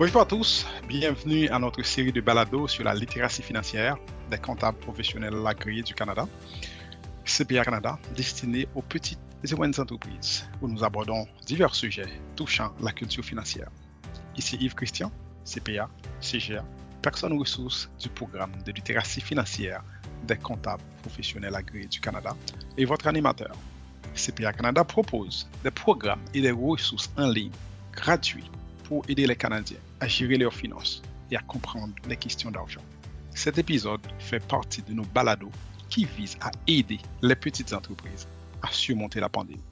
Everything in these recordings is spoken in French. Bonjour à tous, bienvenue à notre série de balados sur la littératie financière des comptables professionnels agréés du Canada, CPA Canada, destinée aux petites et moyennes entreprises, où nous abordons divers sujets touchant la culture financière. Ici Yves Christian, CPA, CGA, personne aux ressources du programme de littératie financière des comptables professionnels agréés du Canada et votre animateur. CPA Canada propose des programmes et des ressources en ligne gratuits pour aider les Canadiens à gérer leurs finances et à comprendre les questions d'argent. Cet épisode fait partie de nos balados qui visent à aider les petites entreprises à surmonter la pandémie.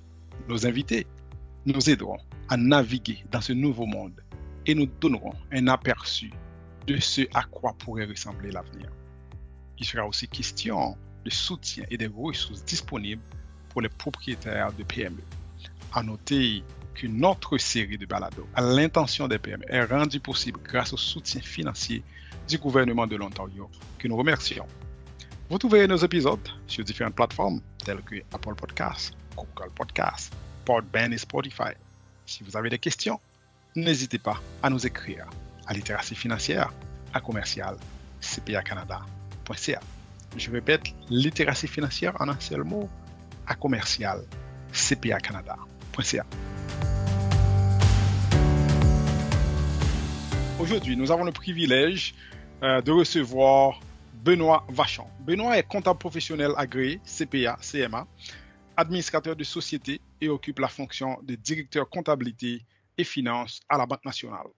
Nos invités nous aideront à naviguer dans ce nouveau monde et nous donneront un aperçu de ce à quoi pourrait ressembler l'avenir. Il sera aussi question de soutien et des ressources disponibles pour les propriétaires de PME. À noter qu'une autre série de balados à l'intention des PME est rendue possible grâce au soutien financier du gouvernement de l'Ontario, que nous remercions. Vous trouverez nos épisodes sur différentes plateformes telles que Apple Podcasts, Google Podcasts, Podbean et Spotify. Si vous avez des questions, n'hésitez pas à nous écrire à littératie-financière@cpacanada.ca. Je répète, littératie financière en un seul mot, @cpacanada.ca. Aujourd'hui, nous avons le privilège de recevoir Benoît Vachon. Benoît est comptable professionnel agréé, CPA, CMA, administrateur de société et occupe la fonction de directeur comptabilité et finances à la Banque Nationale.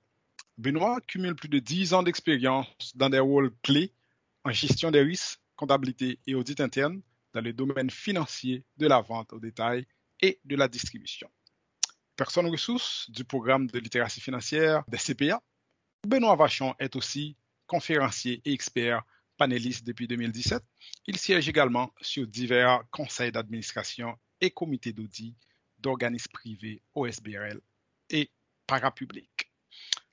Benoît cumule plus de 10 ans d'expérience dans des rôles clés en gestion des risques, comptabilité et audit interne dans le domaine financier de la vente au détail et de la distribution. Personne ressource du programme de littératie financière des CPA, Benoît Vachon est aussi conférencier et expert panéliste depuis 2017. Il siège également sur divers conseils d'administration et comités d'audit d'organismes privés OSBRL et parapublics.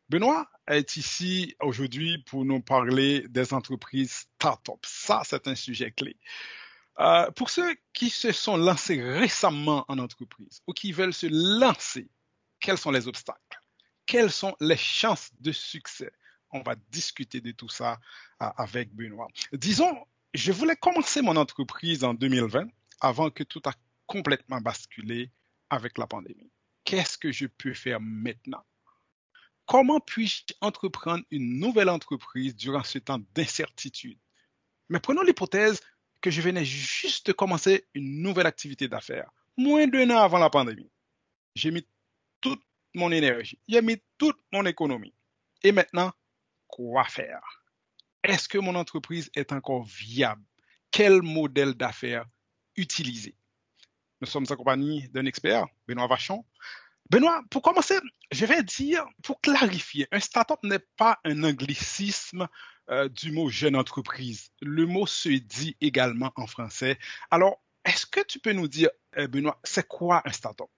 Benoît est ici aujourd'hui pour nous parler des entreprises start-up. Ça, c'est un sujet clé. Pour ceux qui se sont lancés récemment en entreprise ou qui veulent se lancer, quels sont les obstacles? Quelles sont les chances de succès? On va discuter de tout ça avec Benoît. Disons, je voulais commencer mon entreprise en 2020 avant que tout a complètement basculé avec la pandémie. Qu'est-ce que je peux faire maintenant? Comment puis-je entreprendre une nouvelle entreprise durant ce temps d'incertitude? Mais prenons l'hypothèse que je venais juste de commencer une nouvelle activité d'affaires, moins d'un an avant la pandémie. J'ai mis toute mon énergie, j'ai mis toute mon économie. Et maintenant, quoi faire? Est-ce que mon entreprise est encore viable? Quel modèle d'affaires utiliser? Nous sommes en compagnie d'un expert, Benoît Vachon. Benoît, pour commencer, je vais dire, pour clarifier, un start-up n'est pas un anglicisme du mot jeune entreprise. Le mot se dit également en français. Alors, est-ce que tu peux nous dire, Benoît, c'est quoi un start-up?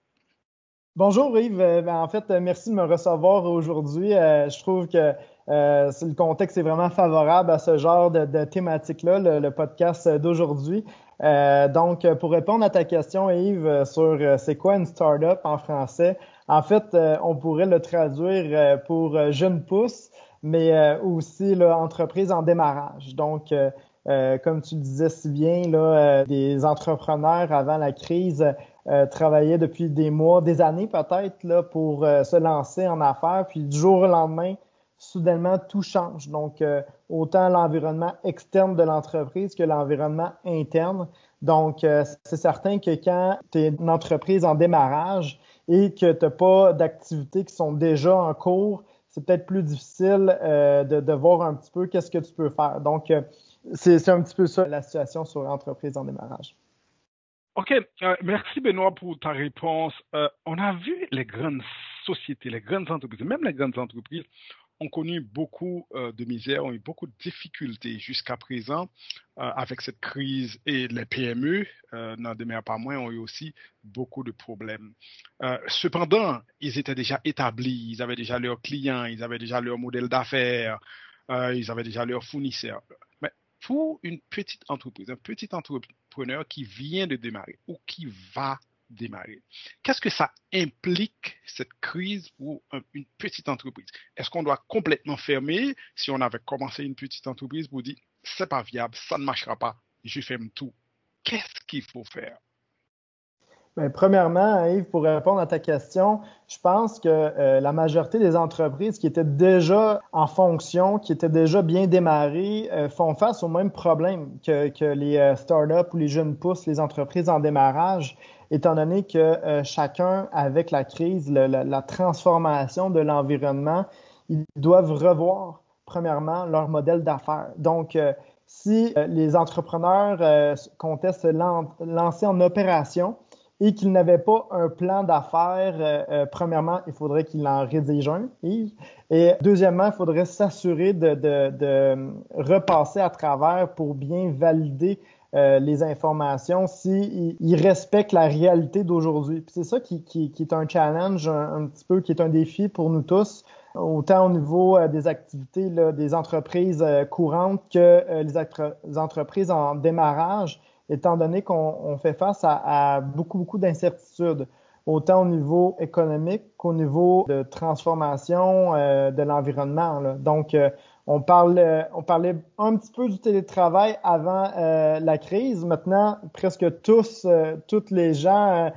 Bonjour Yves, en fait merci de me recevoir aujourd'hui. Je trouve que le contexte est vraiment favorable à ce genre de thématique-là, le podcast d'aujourd'hui. Donc pour répondre à ta question Yves sur c'est quoi une start-up en français, en fait on pourrait le traduire pour jeune pousse, mais aussi entreprise en démarrage. Donc comme tu disais si bien, des entrepreneurs avant la crise travaillaient depuis des mois, des années peut-être pour se lancer en affaires. Puis du jour au lendemain, soudainement, tout change. Donc, autant l'environnement externe de l'entreprise que l'environnement interne. Donc, c'est certain que quand tu es une entreprise en démarrage et que tu n'as pas d'activités qui sont déjà en cours, c'est peut-être plus difficile de voir un petit peu qu'est-ce que tu peux faire. Donc, c'est un petit peu ça la situation sur l'entreprise en démarrage. OK. Merci, Benoît, pour ta réponse. On a vu les grandes sociétés, les grandes entreprises, même les grandes entreprises ont connu beaucoup de misère, ont eu beaucoup de difficultés jusqu'à présent avec cette crise et les PME, n'en demeure pas moins, ont eu aussi beaucoup de problèmes. Cependant, ils étaient déjà établis, ils avaient déjà leurs clients, ils avaient déjà leur modèle d'affaires, ils avaient déjà leurs fournisseurs. Mais pour une petite entreprise, un petit entrepreneur qui vient de démarrer ou qui va démarrer. Qu'est-ce que ça implique, cette crise pour une petite entreprise? Est-ce qu'on doit complètement fermer si on avait commencé une petite entreprise pour dire « c'est pas viable, ça ne marchera pas, je ferme tout ». Qu'est-ce qu'il faut faire? Bien, premièrement, Yves, pour répondre à ta question, je pense que la majorité des entreprises qui étaient déjà en fonction, qui étaient déjà bien démarrées, font face au même problème que les startups ou les jeunes pousses, les entreprises en démarrage, étant donné que chacun, avec la crise, la transformation de l'environnement, ils doivent revoir, premièrement, leur modèle d'affaires. Donc, si les entrepreneurs comptaient se lancer en opération, et qu'ils n'avaient pas un plan d'affaires, premièrement, il faudrait qu'ils en rédigent un, Yves. Et deuxièmement, il faudrait s'assurer de repasser à travers pour bien valider les informations s'ils respectent la réalité d'aujourd'hui. Puis c'est ça qui est un challenge, un petit peu, qui est un défi pour nous tous, autant au niveau des activités là, des entreprises courantes que les entreprises en démarrage, étant donné qu'on fait face à beaucoup d'incertitudes, autant au niveau économique qu'au niveau de transformation de l'environnement, là. Donc, on parlait un petit peu du télétravail avant la crise. Maintenant, presque toutes les gens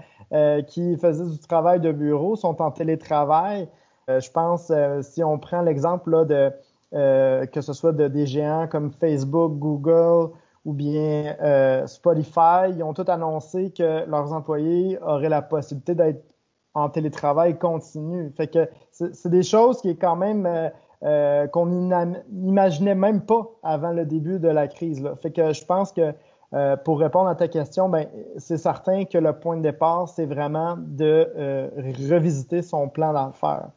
qui faisaient du travail de bureau sont en télétravail. Je pense, si on prend l'exemple là, que ce soit des géants comme Facebook, Google, ou bien Spotify, ils ont tous annoncé que leurs employés auraient la possibilité d'être en télétravail continu. Fait que c'est des choses qui est quand même qu'on n'imaginait même pas avant le début de la crise, là. Fait que je pense que pour répondre à ta question, ben c'est certain que le point de départ, c'est vraiment de revisiter son plan d'affaires.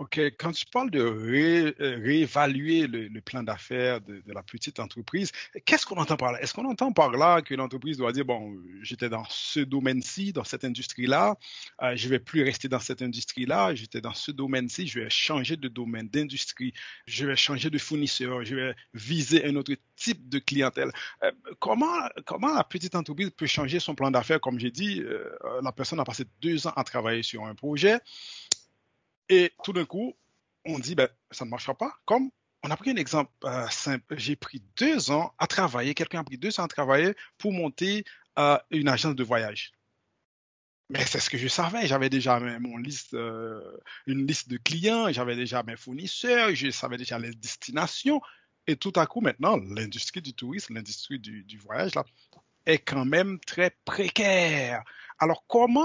OK. Quand tu parles de réévaluer le plan d'affaires de la petite entreprise, qu'est-ce qu'on entend par là? Est-ce qu'on entend par là que l'entreprise doit dire, bon, j'étais dans ce domaine-ci, dans cette industrie-là, je ne vais plus rester dans cette industrie-là, j'étais dans ce domaine-ci, je vais changer de domaine, d'industrie, je vais changer de fournisseur, je vais viser un autre type de clientèle. Comment la petite entreprise peut changer son plan d'affaires? Comme j'ai dit, la personne a passé 2 ans à travailler sur un projet. Et tout d'un coup, on dit, ben, ça ne marchera pas. Comme on a pris un exemple simple, j'ai pris 2 ans à travailler, quelqu'un a pris 2 ans à travailler pour monter une agence de voyage. Mais c'est ce que je savais, j'avais déjà une liste de clients, j'avais déjà mes fournisseurs, je savais déjà les destinations. Et tout à coup, maintenant, l'industrie du tourisme, l'industrie du voyage, là, est quand même très précaire. Alors, comment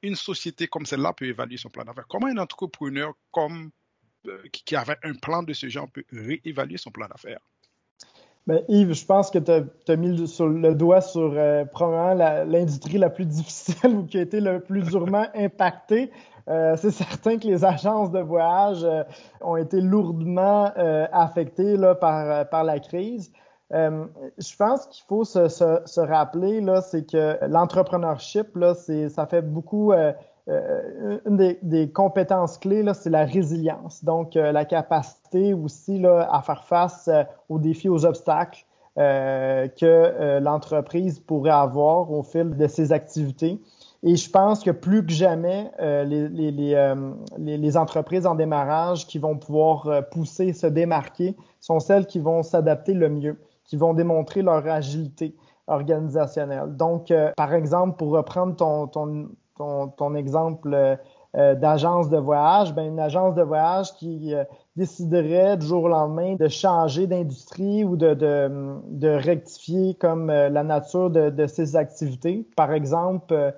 une société comme celle-là peut évaluer son plan d'affaires? Comment un entrepreneur qui avait un plan de ce genre peut réévaluer son plan d'affaires? Bien, Yves, je pense que tu as mis le doigt sur probablement l'industrie la plus difficile ou qui a été le plus durement impactée. C'est certain que les agences de voyage ont été lourdement affectées là, par la crise. Je pense qu'il faut se rappeler là, c'est que l'entrepreneurship là, ça fait beaucoup une des compétences clés là, c'est la résilience. Donc la capacité aussi là à faire face aux défis, aux obstacles que l'entreprise pourrait avoir au fil de ses activités. Et je pense que plus que jamais, les entreprises en démarrage qui vont pouvoir pousser, se démarquer, sont celles qui vont s'adapter le mieux, qui vont démontrer leur agilité organisationnelle. Donc, par exemple, pour reprendre ton exemple d'agence de voyage, ben une agence de voyage qui déciderait du jour au lendemain de changer d'industrie ou de rectifier comme la nature de ses activités, par exemple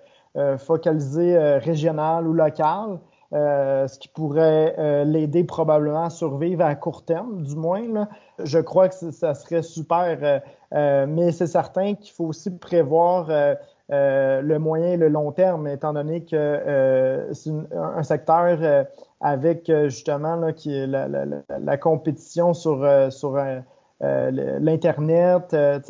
focaliser régional ou local, ce qui pourrait l'aider probablement à survivre à court terme, du moins, là. Je crois que ça serait super, mais c'est certain qu'il faut aussi prévoir le moyen et le long terme, étant donné que c'est un secteur avec justement là, qui est la compétition sur l'Internet,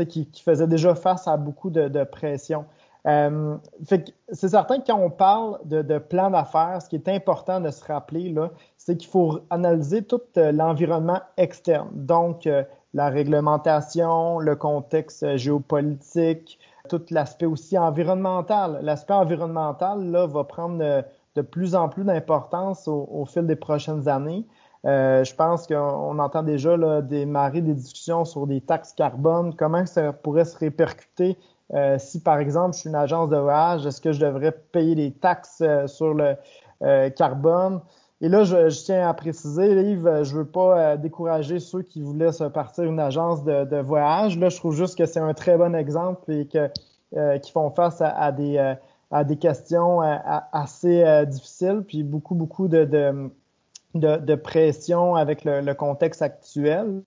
qui faisait déjà face à beaucoup de pression. Fait que c'est certain que quand on parle de plan d'affaires, ce qui est important de se rappeler, là, c'est qu'il faut analyser tout l'environnement externe. Donc, la réglementation, le contexte géopolitique, tout l'aspect aussi environnemental. L'aspect environnemental là, va prendre de plus en plus d'importance au fil des prochaines années. Je pense qu'on entend déjà là, démarrer des discussions sur des taxes carbone, comment ça pourrait se répercuter. Si, par exemple, je suis une agence de voyage, est-ce que je devrais payer des taxes sur le carbone? Et là, je tiens à préciser, Yves, je veux pas décourager ceux qui voulaient se partir une agence de voyage. Là, je trouve juste que c'est un très bon exemple et que qui font face à des questions assez difficiles, puis beaucoup de pression avec le contexte actuel.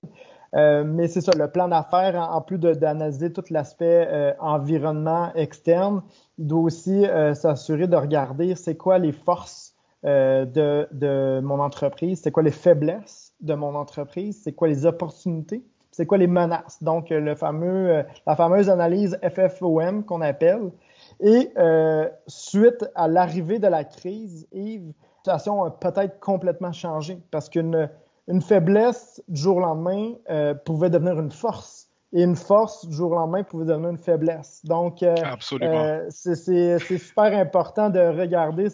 Mais c'est ça, le plan d'affaires, en plus d'analyser tout l'aspect environnement externe, il doit aussi s'assurer de regarder c'est quoi les forces de mon entreprise, c'est quoi les faiblesses de mon entreprise, c'est quoi les opportunités, c'est quoi les menaces. Donc, la fameuse analyse FFOM qu'on appelle. Et suite à l'arrivée de la crise, Yves, la situation a peut-être complètement changé parce qu'une faiblesse du jour au lendemain pouvait devenir une force et une force du jour au lendemain pouvait devenir une faiblesse. Donc, c'est super important de regarder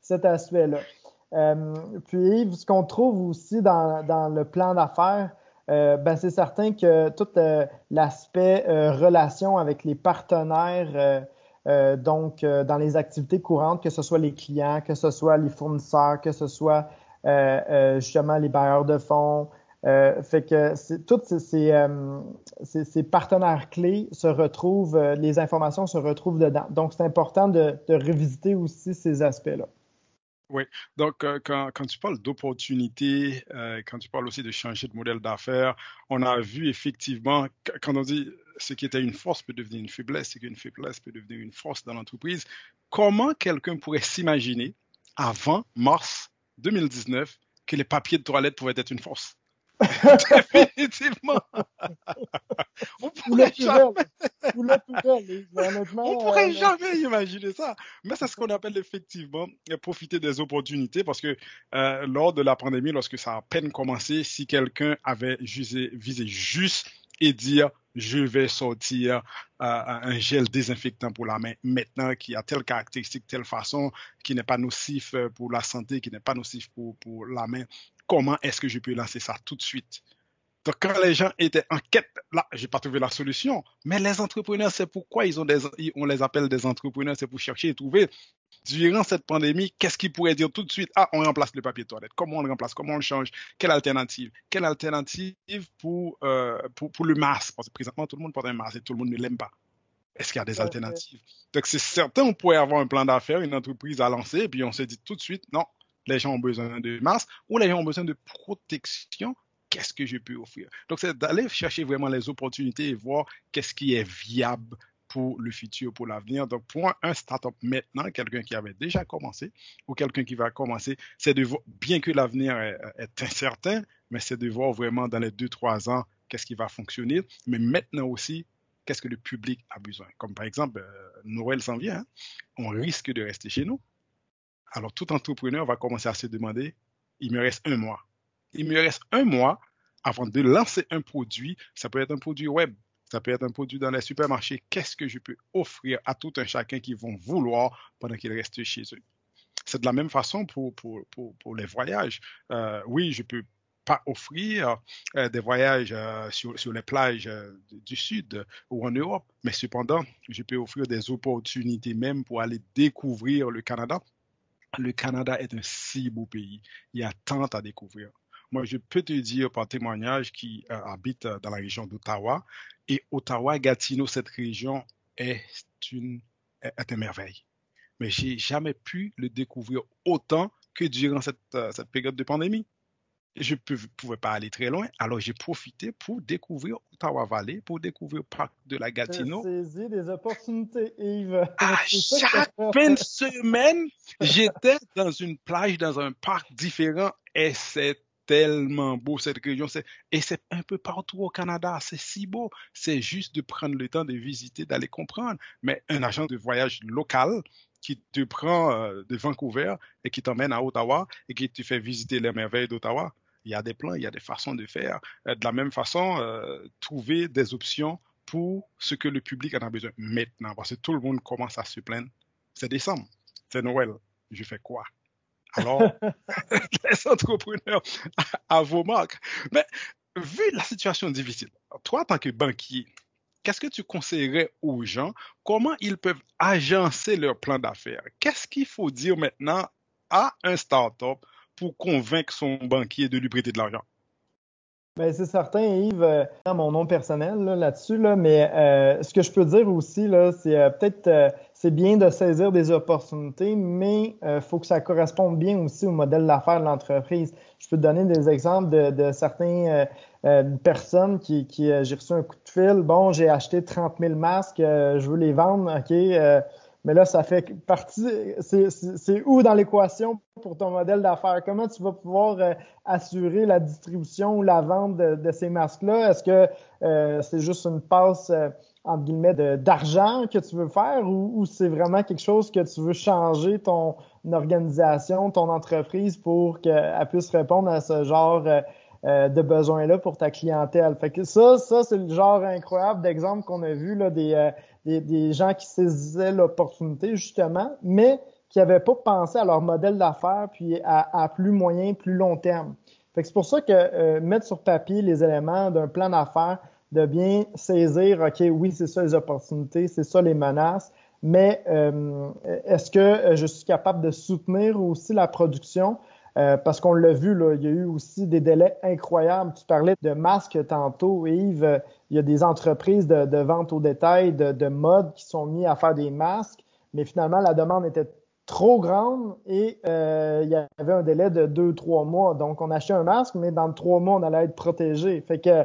cet aspect-là. Puis Yves, ce qu'on trouve aussi dans le plan d'affaires, c'est certain que tout l'aspect relation avec les partenaires dans les activités courantes, que ce soit les clients, que ce soit les fournisseurs, que ce soit justement les bailleurs de fonds. Fait que tous ces partenaires clés se retrouvent, les informations se retrouvent dedans. Donc, c'est important de revisiter aussi ces aspects-là. Oui. Donc, quand tu parles d'opportunités, quand tu parles aussi de changer de modèle d'affaires, on a vu effectivement, quand on dit ce qui était une force peut devenir une faiblesse, ce qui est une faiblesse peut devenir une force dans l'entreprise, comment quelqu'un pourrait s'imaginer avant mars 2019 que les papiers de toilette pouvaient être une force? Définitivement! On pourrait jamais imaginer ça. Mais c'est ce qu'on appelle effectivement profiter des opportunités parce que lors de la pandémie, lorsque ça a à peine commencé, si quelqu'un avait visé juste et dire « je vais sortir un gel désinfectant pour la main maintenant qui a telle caractéristique, telle façon, qui n'est pas nocif pour la santé, qui n'est pas nocif pour la main », comment est-ce que je peux lancer ça tout de suite? Donc, quand les gens étaient en quête, là, j'ai pas trouvé la solution. Mais les entrepreneurs, c'est pourquoi on les appelle des entrepreneurs, c'est pour chercher et trouver. Durant cette pandémie, qu'est-ce qu'ils pourraient dire tout de suite? Ah, on remplace le papier de toilette. Comment on le remplace? Comment on le change? Quelle alternative? Quelle alternative pour le masque? Parce que présentement, tout le monde porte un masque et tout le monde ne l'aime pas. Est-ce qu'il y a des alternatives? Donc, c'est certain, on pourrait avoir un plan d'affaires, une entreprise à lancer, et puis on se dit tout de suite, non, les gens ont besoin de masques ou les gens ont besoin de protection. Qu'est-ce que je peux offrir? Donc, c'est d'aller chercher vraiment les opportunités et voir qu'est-ce qui est viable pour le futur, pour l'avenir. Donc, pour un start-up maintenant, quelqu'un qui avait déjà commencé ou quelqu'un qui va commencer, c'est de voir, bien que l'avenir est incertain, mais c'est de voir vraiment dans les 2-3 ans qu'est-ce qui va fonctionner. Mais maintenant aussi, qu'est-ce que le public a besoin? Comme par exemple, Noël s'en vient, hein? On risque de rester chez nous. Alors, tout entrepreneur va commencer à se demander, il me reste un mois. Il me reste un mois avant de lancer un produit. Ça peut être un produit web, ça peut être un produit dans les supermarchés. Qu'est-ce que je peux offrir à tout un chacun qui vont vouloir pendant qu'ils restent chez eux? C'est de la même façon pour les voyages. Oui, je peux pas offrir des voyages sur les plages du Sud ou en Europe, mais cependant, je peux offrir des opportunités même pour aller découvrir le Canada. Le Canada est un si beau pays. Il y a tant à découvrir. Moi, je peux te dire par témoignage qui habite dans la région d'Ottawa, et Ottawa-Gatineau, cette région est une merveille. Mais je n'ai jamais pu le découvrir autant que durant cette période de pandémie. Je ne pouvais pas aller très loin, alors j'ai profité pour découvrir Ottawa Valley, pour découvrir le parc de la Gatineau. J'ai saisi des opportunités, Yves. À chaque semaine, j'étais dans une plage, dans un parc différent, et c'est tellement beau cette région. Et c'est un peu partout au Canada, c'est si beau. C'est juste de prendre le temps de visiter, d'aller comprendre. Mais un agent de voyage local qui te prend de Vancouver et qui t'emmène à Ottawa et qui te fait visiter les merveilles d'Ottawa, il y a des plans, il y a des façons de faire. De la même façon, trouver des options pour ce que le public en a besoin maintenant, parce que tout le monde commence à se plaindre. C'est décembre, c'est Noël, je fais quoi? Alors, les entrepreneurs, à vos marques. Mais vu la situation difficile, toi, en tant que banquier, qu'est-ce que tu conseillerais aux gens? Comment ils peuvent agencer leur plan d'affaires? Qu'est-ce qu'il faut dire maintenant à un start-up pour convaincre son banquier de lui prêter de l'argent? Bien, c'est certain, Yves, mon nom personnel là, là-dessus, là, mais ce que je peux dire aussi, là, c'est peut-être c'est bien de saisir des opportunités, mais il faut que ça corresponde bien aussi au modèle d'affaires de l'entreprise. Je peux te donner des exemples de certaines personnes qui j'ai reçu un coup de fil, bon, j'ai acheté 30 000 masques, je veux les vendre, OK, mais là, ça fait partie, c'est où dans l'équation pour ton modèle d'affaires? Comment tu vas pouvoir assurer la distribution ou la vente de ces masques-là? Est-ce que c'est juste une passe, entre guillemets, d'argent que tu veux faire ou c'est vraiment quelque chose que tu veux changer ton organisation, ton entreprise pour qu'elle puisse répondre à ce genre de besoins-là pour ta clientèle? Fait que ça, c'est le genre incroyable d'exemple qu'on a vu là, des gens qui saisissaient l'opportunité, justement, mais qui n'avaient pas pensé à leur modèle d'affaires puis à plus moyen, plus long terme. Fait que c'est pour ça que mettre sur papier les éléments d'un plan d'affaires, de bien saisir, OK, oui, c'est ça les opportunités, c'est ça les menaces, mais est-ce que je suis capable de soutenir aussi la production? Parce qu'on l'a vu, là, il y a eu aussi des délais incroyables. Tu parlais de masques tantôt, Yves. Il y a des entreprises de vente au détail, de mode qui sont mis à faire des masques, mais finalement, la demande était trop grande et il y avait un délai de 2-3 mois. Donc, on achetait un masque, mais dans 3 mois, on allait être protégé. Fait que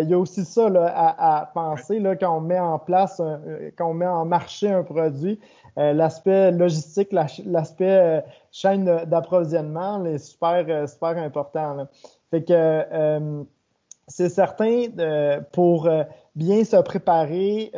il y a aussi ça là, à penser là, quand on met en place, quand on met en marché un produit. L'aspect logistique, l'aspect chaîne d'approvisionnement est super important. Là. Fait que c'est certain pour bien se préparer.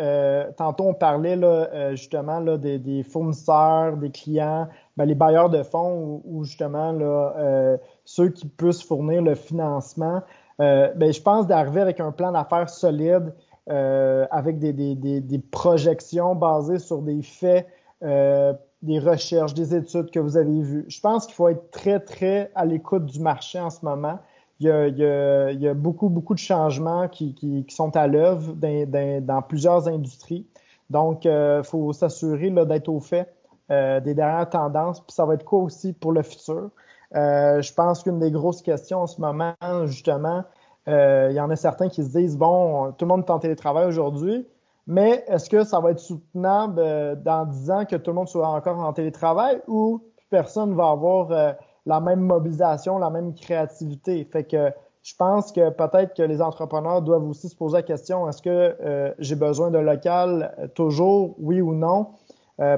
Tantôt, on parlait là, justement là, des fournisseurs, des clients, ben, les bailleurs de fonds ou justement là, ceux qui puissent fournir le financement. Ben, je pense d'arriver avec un plan d'affaires solide, avec des projections basées sur des faits, des recherches, des études que vous avez vues. Je pense qu'il faut être très, très à l'écoute du marché en ce moment. Il y a beaucoup de changements qui sont à l'œuvre dans plusieurs industries. Donc, faut s'assurer là, d'être au fait des dernières tendances. Puis ça va être quoi aussi pour le futur? Je pense qu'une des grosses questions en ce moment, justement, il y en a certains qui se disent, bon, tout le monde est en télétravail aujourd'hui, mais est-ce que ça va être soutenable dans 10 ans que tout le monde soit encore en télétravail ou personne va avoir la même mobilisation, la même créativité? Fait que je pense que peut-être que les entrepreneurs doivent aussi se poser la question, est-ce que j'ai besoin de local toujours, oui ou non?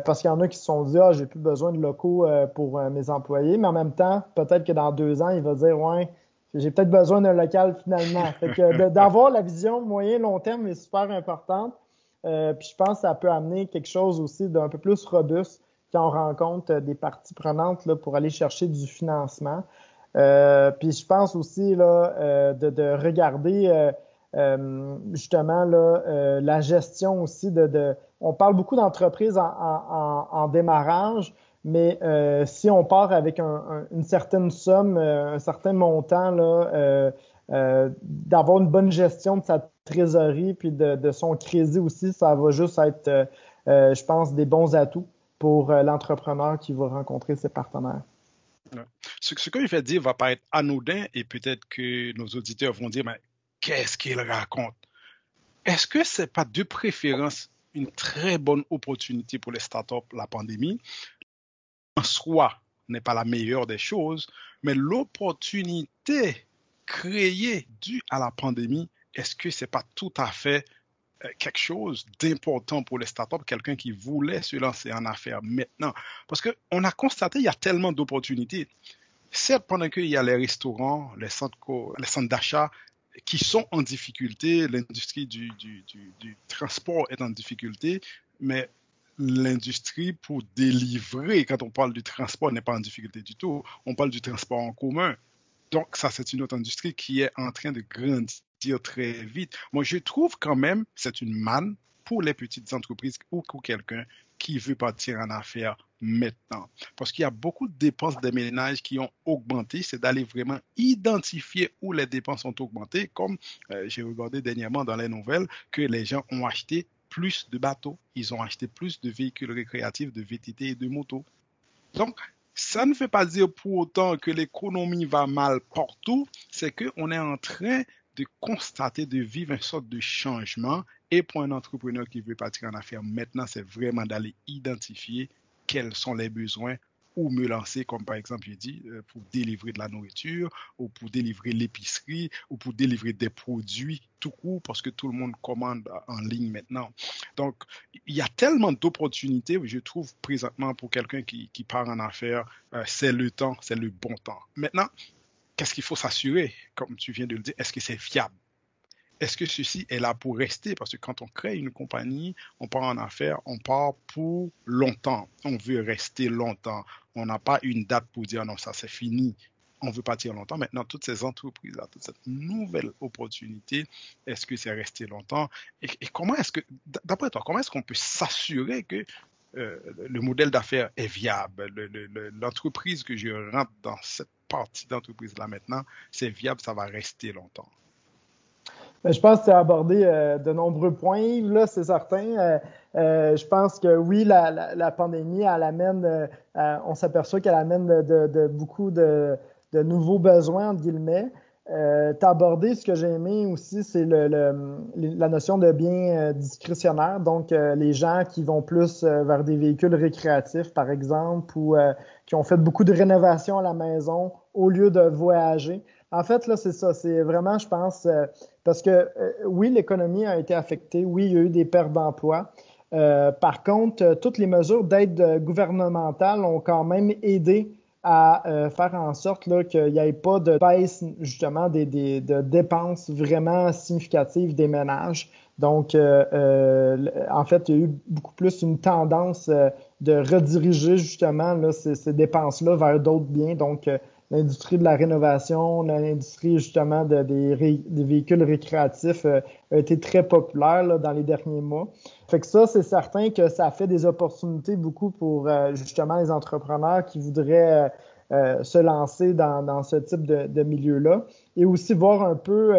Parce qu'il y en a qui se sont dit, ah, j'ai plus besoin de locaux pour mes employés, mais en même temps, peut-être que dans 2 ans, il va dire, ouais, j'ai peut-être besoin d'un local finalement. Fait que d'avoir la vision moyen-long terme est super importante. Puis je pense que ça peut amener quelque chose aussi d'un peu plus robuste quand on rencontre des parties prenantes là, pour aller chercher du financement. Puis je pense aussi là, de regarder justement là, la gestion aussi. On parle beaucoup d'entreprises en démarrage, mais si on part avec une certaine somme, un certain montant là, d'avoir une bonne gestion de sa trésorerie puis de son crédit aussi, ça va juste être, je pense, des bons atouts pour l'entrepreneur qui va rencontrer ses partenaires. Ouais. Ce que je vais dire va paraître anodin et peut-être que nos auditeurs vont dire, mais qu'est-ce qu'il raconte? Est-ce que ce n'est pas de préférence une très bonne opportunité pour les startups, la pandémie? En soi, n'est pas la meilleure des choses, mais l'opportunité créée due à la pandémie, est-ce que ce n'est pas tout à fait quelque chose d'important pour les startups, quelqu'un qui voulait se lancer en affaires maintenant? Parce qu'on a constaté qu'il y a tellement d'opportunités. Certes, pendant qu'il y a les restaurants, les centres d'achat qui sont en difficulté, l'industrie du transport est en difficulté, mais l'industrie pour délivrer, quand on parle du transport, n'est pas en difficulté du tout. On parle du transport en commun. Donc, ça, c'est une autre industrie qui est en train de grandir dire très vite. Moi, je trouve quand même c'est une manne pour les petites entreprises ou pour quelqu'un qui veut partir en affaires maintenant. Parce qu'il y a beaucoup de dépenses des ménages qui ont augmenté. C'est d'aller vraiment identifier où les dépenses ont augmenté. Comme j'ai regardé dernièrement dans les nouvelles que les gens ont acheté plus de bateaux. Ils ont acheté plus de véhicules récréatifs, de VTT et de motos. Donc, ça ne veut pas dire pour autant que l'économie va mal partout. C'est qu'on est en train de constater, de vivre une sorte de changement. Et pour un entrepreneur qui veut partir en affaires maintenant, c'est vraiment d'aller identifier quels sont les besoins ou me lancer, comme par exemple, je dis, pour délivrer de la nourriture ou pour délivrer l'épicerie ou pour délivrer des produits tout court parce que tout le monde commande en ligne maintenant. Donc, il y a tellement d'opportunités, je trouve, présentement pour quelqu'un qui part en affaires, c'est le temps, c'est le bon temps. Maintenant, qu'est-ce qu'il faut s'assurer, comme tu viens de le dire, est-ce que c'est fiable? Est-ce que ceci est là pour rester? Parce que quand on crée une compagnie, on part en affaires, on part pour longtemps. On veut rester longtemps. On n'a pas une date pour dire non, ça c'est fini. On veut partir longtemps. Maintenant, toutes ces entreprises-là, toute cette nouvelle opportunité, est-ce que c'est resté longtemps? Et comment est-ce que, d'après toi, comment est-ce qu'on peut s'assurer que le modèle d'affaires est viable? L'entreprise que je rentre dans cette partie d'entreprise-là maintenant, c'est viable, ça va rester longtemps. Je pense que tu as abordé de nombreux points, là, c'est certain. Je pense que oui, la pandémie, elle amène, on s'aperçoit qu'elle amène de beaucoup de nouveaux besoins, entre guillemets. Tu as abordé ce que j'ai aimé aussi, c'est la notion de biens discrétionnaires. Donc, les gens qui vont plus vers des véhicules récréatifs, par exemple, ou qui ont fait beaucoup de rénovations à la maison au lieu de voyager. En fait, là, c'est ça. C'est vraiment, je pense, parce que oui, l'économie a été affectée. Oui, il y a eu des pertes d'emplois. Par contre, toutes les mesures d'aide gouvernementale ont quand même aidé à faire en sorte là, qu'il n'y ait pas de baisse, justement, de dépenses vraiment significatives des ménages. Donc, en fait, il y a eu beaucoup plus une tendance de rediriger, justement, là, ces dépenses-là vers d'autres biens. Donc, l'industrie de la rénovation, l'industrie justement des véhicules récréatifs a été très populaire là, dans les derniers mois. Fait que ça, c'est certain que ça fait des opportunités beaucoup pour justement les entrepreneurs qui voudraient se lancer dans ce type de milieu-là. Et aussi voir un peu,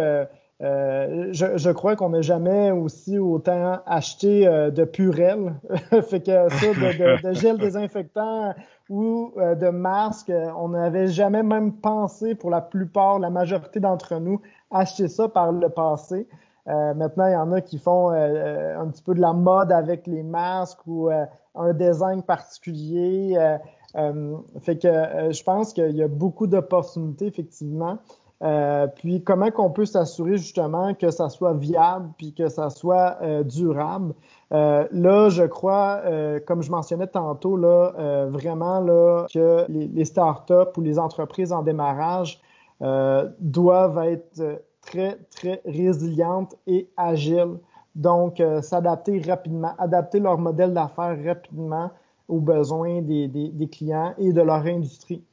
je crois qu'on n'a jamais aussi autant acheté de Purell. Fait que ça, de gel désinfectant ou de masques, on n'avait jamais même pensé pour la majorité d'entre nous, acheter ça par le passé. Maintenant, il y en a qui font un petit peu de la mode avec les masques ou un design particulier. Fait que je pense qu'il y a beaucoup d'opportunités, effectivement. Puis comment qu'on peut s'assurer justement que ça soit viable puis que ça soit durable. Là, je crois, comme je mentionnais tantôt, là, vraiment là, que les startups ou les entreprises en démarrage doivent être très, très résilientes et agiles. Donc, s'adapter rapidement, adapter leur modèle d'affaires rapidement aux besoins des clients et de leur industrie.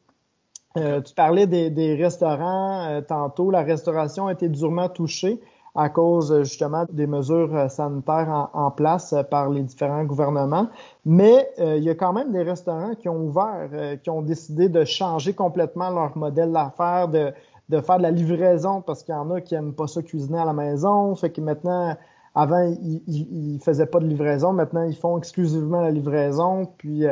Tu parlais des restaurants tantôt. La restauration a été durement touchée à cause justement des mesures sanitaires en place par les différents gouvernements. Mais il y a quand même des restaurants qui ont ouvert, qui ont décidé de changer complètement leur modèle d'affaires, de faire de la livraison parce qu'il y en a qui n'aiment pas ça cuisiner à la maison. Fait que maintenant, avant, ils ne faisaient pas de livraison. Maintenant, ils font exclusivement la livraison. Puis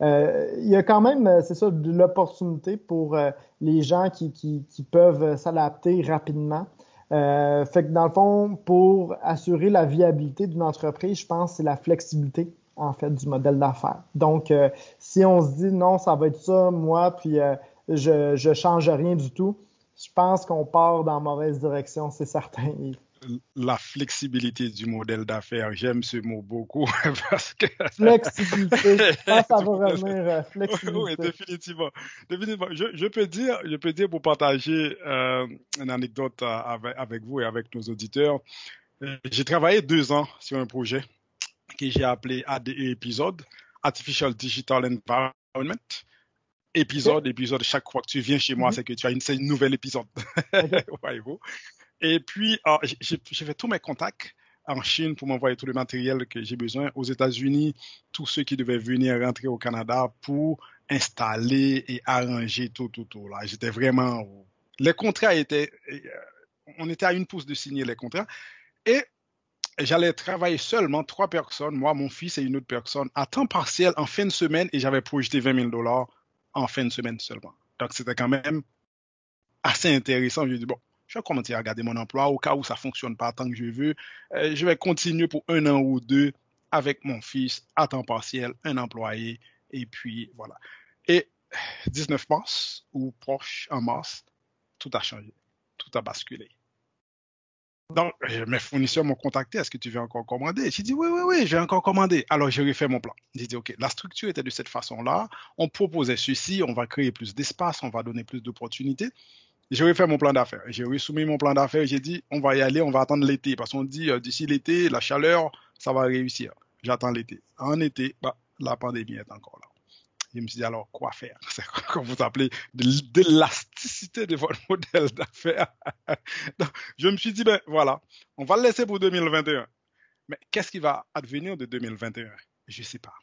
il y a quand même, c'est ça, de l'opportunité pour les gens qui peuvent s'adapter rapidement. Fait que dans le fond, pour assurer la viabilité d'une entreprise, je pense que c'est la flexibilité, en fait, du modèle d'affaires. Donc, si on se dit non, ça va être ça, moi, puis je change rien du tout, je pense qu'on part dans la mauvaise direction, c'est certain. La flexibilité du modèle d'affaires, j'aime ce mot beaucoup parce que... Flexibilité, je pense que ça va revenir, flexibilité. Oui, définitivement. Je peux dire pour partager une anecdote avec vous et avec nos auditeurs, j'ai travaillé 2 ans sur un projet que j'ai appelé ADE épisode, Artificial Digital Environment. Épisode, chaque fois que tu viens chez moi, c'est que tu as une nouvelle épisode. Voyez-vous. Et puis, j'ai fait tous mes contacts en Chine pour m'envoyer tout le matériel que j'ai besoin. Aux États-Unis, tous ceux qui devaient venir rentrer au Canada pour installer et arranger tout. Là, j'étais vraiment... Les contrats étaient... On était à une pouce de signer les contrats. Et j'allais travailler seulement 3 personnes, moi, mon fils et une autre personne, à temps partiel en fin de semaine. Et j'avais projeté $20,000 en fin de semaine seulement. Donc, c'était quand même assez intéressant. Je dis bon, je vais commencer à garder mon emploi au cas où ça ne fonctionne pas tant que je veux. Je vais continuer pour 1 an ou 2 avec mon fils à temps partiel, un employé. Et puis, voilà. Et 19 mars, ou proche en mars, tout a changé. Tout a basculé. Donc, mes fournisseurs m'ont contacté. Est-ce que tu veux encore commander? J'ai dit, oui, je vais encore commander. Alors, j'ai refait mon plan. J'ai dit, OK, la structure était de cette façon-là. On proposait ceci. On va créer plus d'espace. On va donner plus d'opportunités. J'ai refait mon plan d'affaires. J'ai resoumis mon plan d'affaires. J'ai dit, on va y aller. On va attendre l'été. Parce qu'on dit, d'ici l'été, la chaleur, ça va réussir. J'attends l'été. En été, la pandémie est encore là. Je me suis dit, alors, quoi faire? C'est comme vous appelez d'élasticité de votre modèle d'affaires. Donc, je me suis dit, voilà, on va le laisser pour 2021. Mais qu'est-ce qui va advenir de 2021? Je ne sais pas.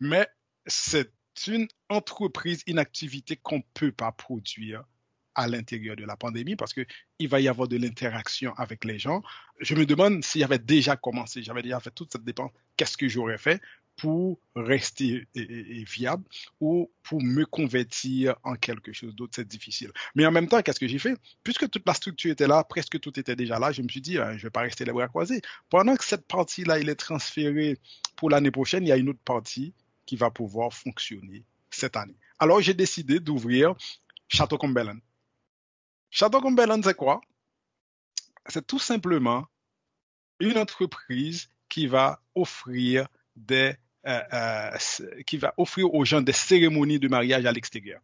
Mais c'est une entreprise, une activité qu'on ne peut pas produire à l'intérieur de la pandémie parce qu'il va y avoir de l'interaction avec les gens. Je me demande si j'avais déjà commencé, j'avais déjà fait toute cette dépense, qu'est-ce que j'aurais fait pour rester viable ou pour me convertir en quelque chose d'autre, c'est difficile. Mais en même temps, qu'est-ce que j'ai fait? Puisque toute la structure était là, presque tout était déjà là, je me suis dit, je ne vais pas rester les bras croisés. Pendant que cette partie-là, elle est transférée pour l'année prochaine, il y a une autre partie qui va pouvoir fonctionner cette année. Alors, j'ai décidé d'ouvrir Château-Cumberland. Château-Cumberland, c'est quoi? C'est tout simplement une entreprise qui va offrir aux gens des cérémonies de mariage à l'extérieur.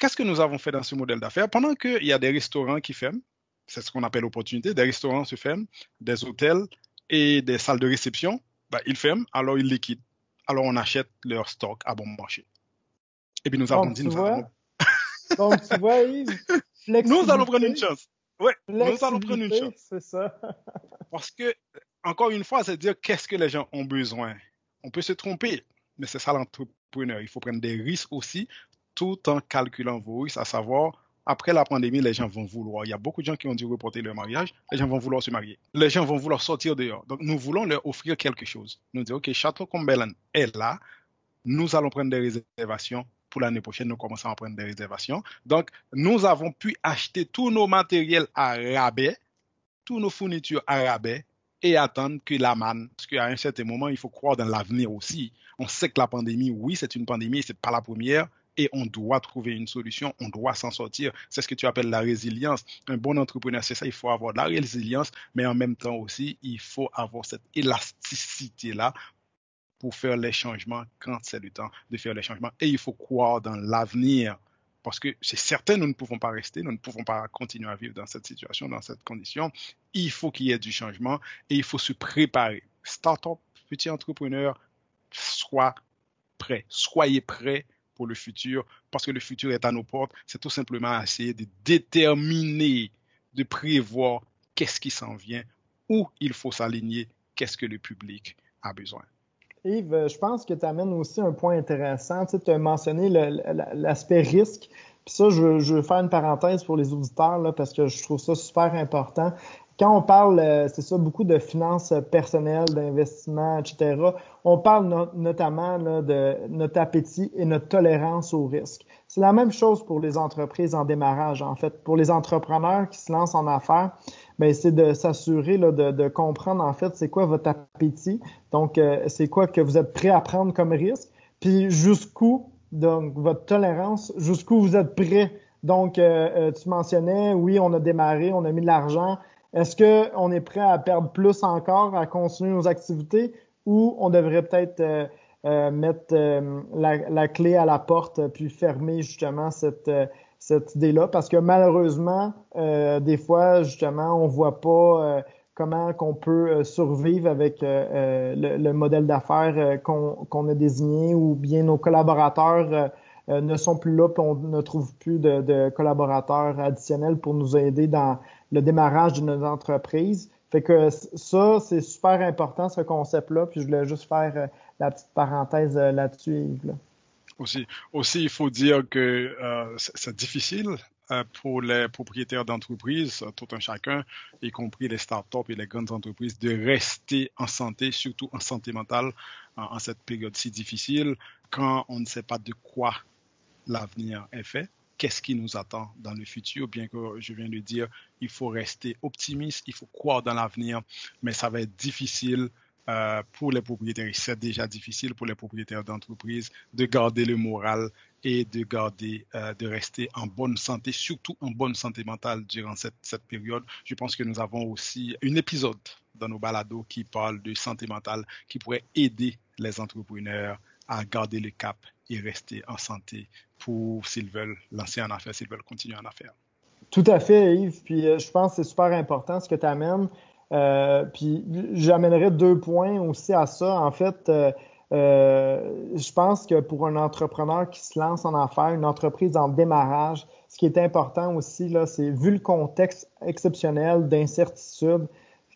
Qu'est-ce que nous avons fait dans ce modèle d'affaires? Pendant qu'il y a des restaurants qui ferment, c'est ce qu'on appelle opportunité, des restaurants se ferment, des hôtels et des salles de réception, ils ferment, alors ils liquident. Alors on achète leur stock à bon marché. Et puis nous avons dit... Donc tu vois, Yves, nous allons prendre une chance. Oui, nous allons prendre une chance. C'est ça. Parce que encore une fois, c'est dire qu'est-ce que les gens ont besoin. On peut se tromper, mais c'est ça l'entrepreneur. Il faut prendre des risques aussi, tout en calculant vos risques, à savoir, après la pandémie, les gens vont vouloir. Il y a beaucoup de gens qui ont dû reporter leur mariage. Les gens vont vouloir se marier. Les gens vont vouloir sortir dehors. Donc, nous voulons leur offrir quelque chose. Nous disons, OK, Château-Cumberland est là. Nous allons prendre des réservations. Pour l'année prochaine, nous commençons à prendre des réservations. Donc, nous avons pu acheter tous nos matériels à rabais, tous nos fournitures à rabais, et attendre que la manne, parce qu'à un certain moment, il faut croire dans l'avenir aussi. On sait que la pandémie, oui, c'est une pandémie, c'est pas la première, et on doit trouver une solution, on doit s'en sortir. C'est ce que tu appelles la résilience. Un bon entrepreneur, c'est ça, il faut avoir de la résilience, mais en même temps aussi, il faut avoir cette élasticité-là pour faire les changements quand c'est le temps de faire les changements. Et il faut croire dans l'avenir. Parce que c'est certain, nous ne pouvons pas rester, nous ne pouvons pas continuer à vivre dans cette situation, dans cette condition. Il faut qu'il y ait du changement et il faut se préparer. Start-up, petit entrepreneur, sois prêt. Soyez prêt pour le futur parce que le futur est à nos portes. C'est tout simplement essayer de déterminer, de prévoir qu'est-ce qui s'en vient, où il faut s'aligner, qu'est-ce que le public a besoin. Yves, je pense que tu amènes aussi un point intéressant. Tu as mentionné l'aspect risque. Puis ça, je veux faire une parenthèse pour les auditeurs là, parce que je trouve ça super important. Quand on parle, c'est ça, beaucoup de finances personnelles, d'investissement, etc., on parle notamment là, de notre appétit et notre tolérance au risque. C'est la même chose pour les entreprises en démarrage, en fait. Pour les entrepreneurs qui se lancent en affaires, c'est de s'assurer là, de comprendre en fait c'est quoi votre appétit, donc c'est quoi que vous êtes prêt à prendre comme risque, puis jusqu'où, donc votre tolérance, jusqu'où vous êtes prêt. Donc tu mentionnais, oui, on a démarré, on a mis de l'argent. Est-ce qu'on est prêt à perdre plus encore, à continuer nos activités, ou on devrait peut-être mettre la clé à la porte puis fermer justement cette idée-là, parce que malheureusement, des fois, justement, on voit pas comment qu'on peut survivre avec le modèle d'affaires qu'on a désigné, ou bien nos collaborateurs ne sont plus là, puis on ne trouve plus de collaborateurs additionnels pour nous aider dans le démarrage de nos entreprises. Fait que ça, c'est super important, ce concept-là, puis je voulais juste faire la petite parenthèse là-dessus, Yves. Là. Aussi, il faut dire que c'est difficile pour les propriétaires d'entreprises, tout un chacun, y compris les startups et les grandes entreprises, de rester en santé, surtout en santé mentale, en cette période si difficile, quand on ne sait pas de quoi l'avenir est fait. Qu'est-ce qui nous attend dans le futur? Bien que je viens de dire, il faut rester optimiste, il faut croire dans l'avenir, mais ça va être difficile pour les propriétaires. C'est déjà difficile pour les propriétaires d'entreprises de garder le moral et de rester en bonne santé, surtout en bonne santé mentale durant cette période. Je pense que nous avons aussi un épisode dans nos balados qui parle de santé mentale qui pourrait aider les entrepreneurs à garder le cap et rester en santé pour, s'ils veulent lancer en affaires, s'ils veulent continuer en affaires. Tout à fait, Yves. Puis je pense que c'est super important ce que tu amènes. Puis j'amènerais deux points aussi à ça. En fait, je pense que pour un entrepreneur qui se lance en affaires, une entreprise en démarrage, ce qui est important aussi, là, c'est vu le contexte exceptionnel d'incertitude,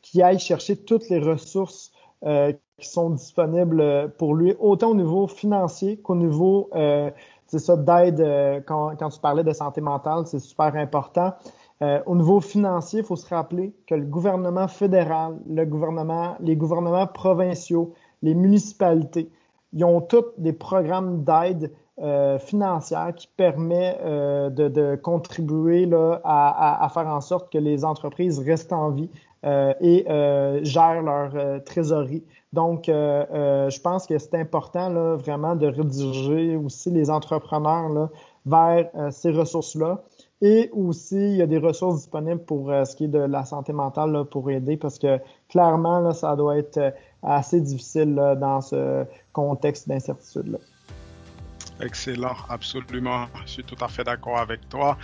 qu'il aille chercher toutes les ressources qui sont disponibles pour lui, autant au niveau financier qu'au niveau d'aide. Quand tu parlais de santé mentale, c'est super important. Au niveau financier, il faut se rappeler que le gouvernement fédéral, les gouvernements provinciaux, les municipalités, ils ont tous des programmes d'aide financière qui permet de contribuer là, à faire en sorte que les entreprises restent en vie et gèrent leur trésorerie. Donc, je pense que c'est important là, vraiment de rediriger aussi les entrepreneurs là, vers ces ressources-là. Et aussi, il y a des ressources disponibles pour ce qui est de la santé mentale là, pour aider parce que clairement, là, ça doit être assez difficile là, dans ce contexte d'incertitude-là. Excellent, absolument. Je suis tout à fait d'accord avec toi.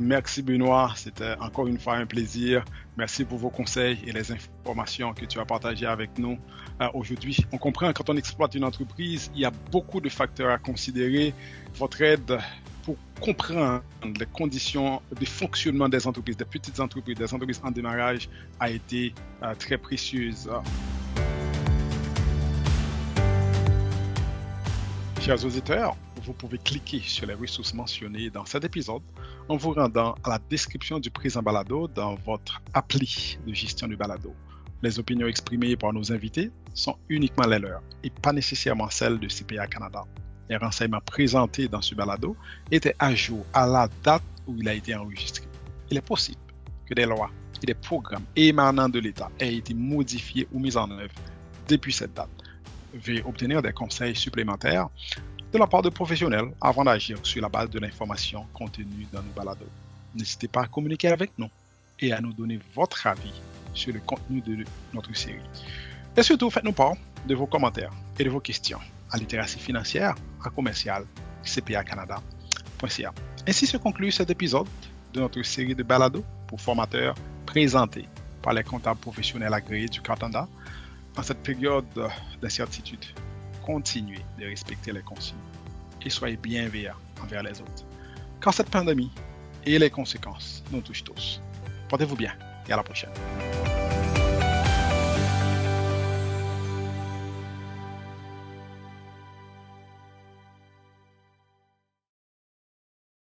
Merci Benoît, c'était encore une fois un plaisir. Merci pour vos conseils et les informations que tu as partagées avec nous aujourd'hui. On comprend que quand on exploite une entreprise, il y a beaucoup de facteurs à considérer. Votre aide pour comprendre les conditions de fonctionnement des entreprises, des petites entreprises, des entreprises en démarrage a été très précieuse. Chers auditeurs, vous pouvez cliquer sur les ressources mentionnées dans cet épisode en vous rendant à la description du présent balado dans votre appli de gestion du balado. Les opinions exprimées par nos invités sont uniquement les leurs et pas nécessairement celles de CPA Canada. Les renseignements présentés dans ce balado étaient à jour à la date où il a été enregistré. Il est possible que des lois et des programmes émanant de l'État aient été modifiés ou mis en œuvre depuis cette date. Veuillez obtenir des conseils supplémentaires de la part de professionnels avant d'agir sur la base de l'information contenue dans nos balados. N'hésitez pas à communiquer avec nous et à nous donner votre avis sur le contenu de notre série. Et surtout, faites-nous part de vos commentaires et de vos questions à littératie financière à commercial cpacanada.ca. Ainsi se conclut cet épisode de notre série de balados pour formateurs présentés par les comptables professionnels agréés du Canada. Dans cette période d'incertitude, continuez de respecter les consignes et soyez bienveillants envers les autres. Car cette pandémie et les conséquences nous touchent tous. Portez-vous bien et à la prochaine.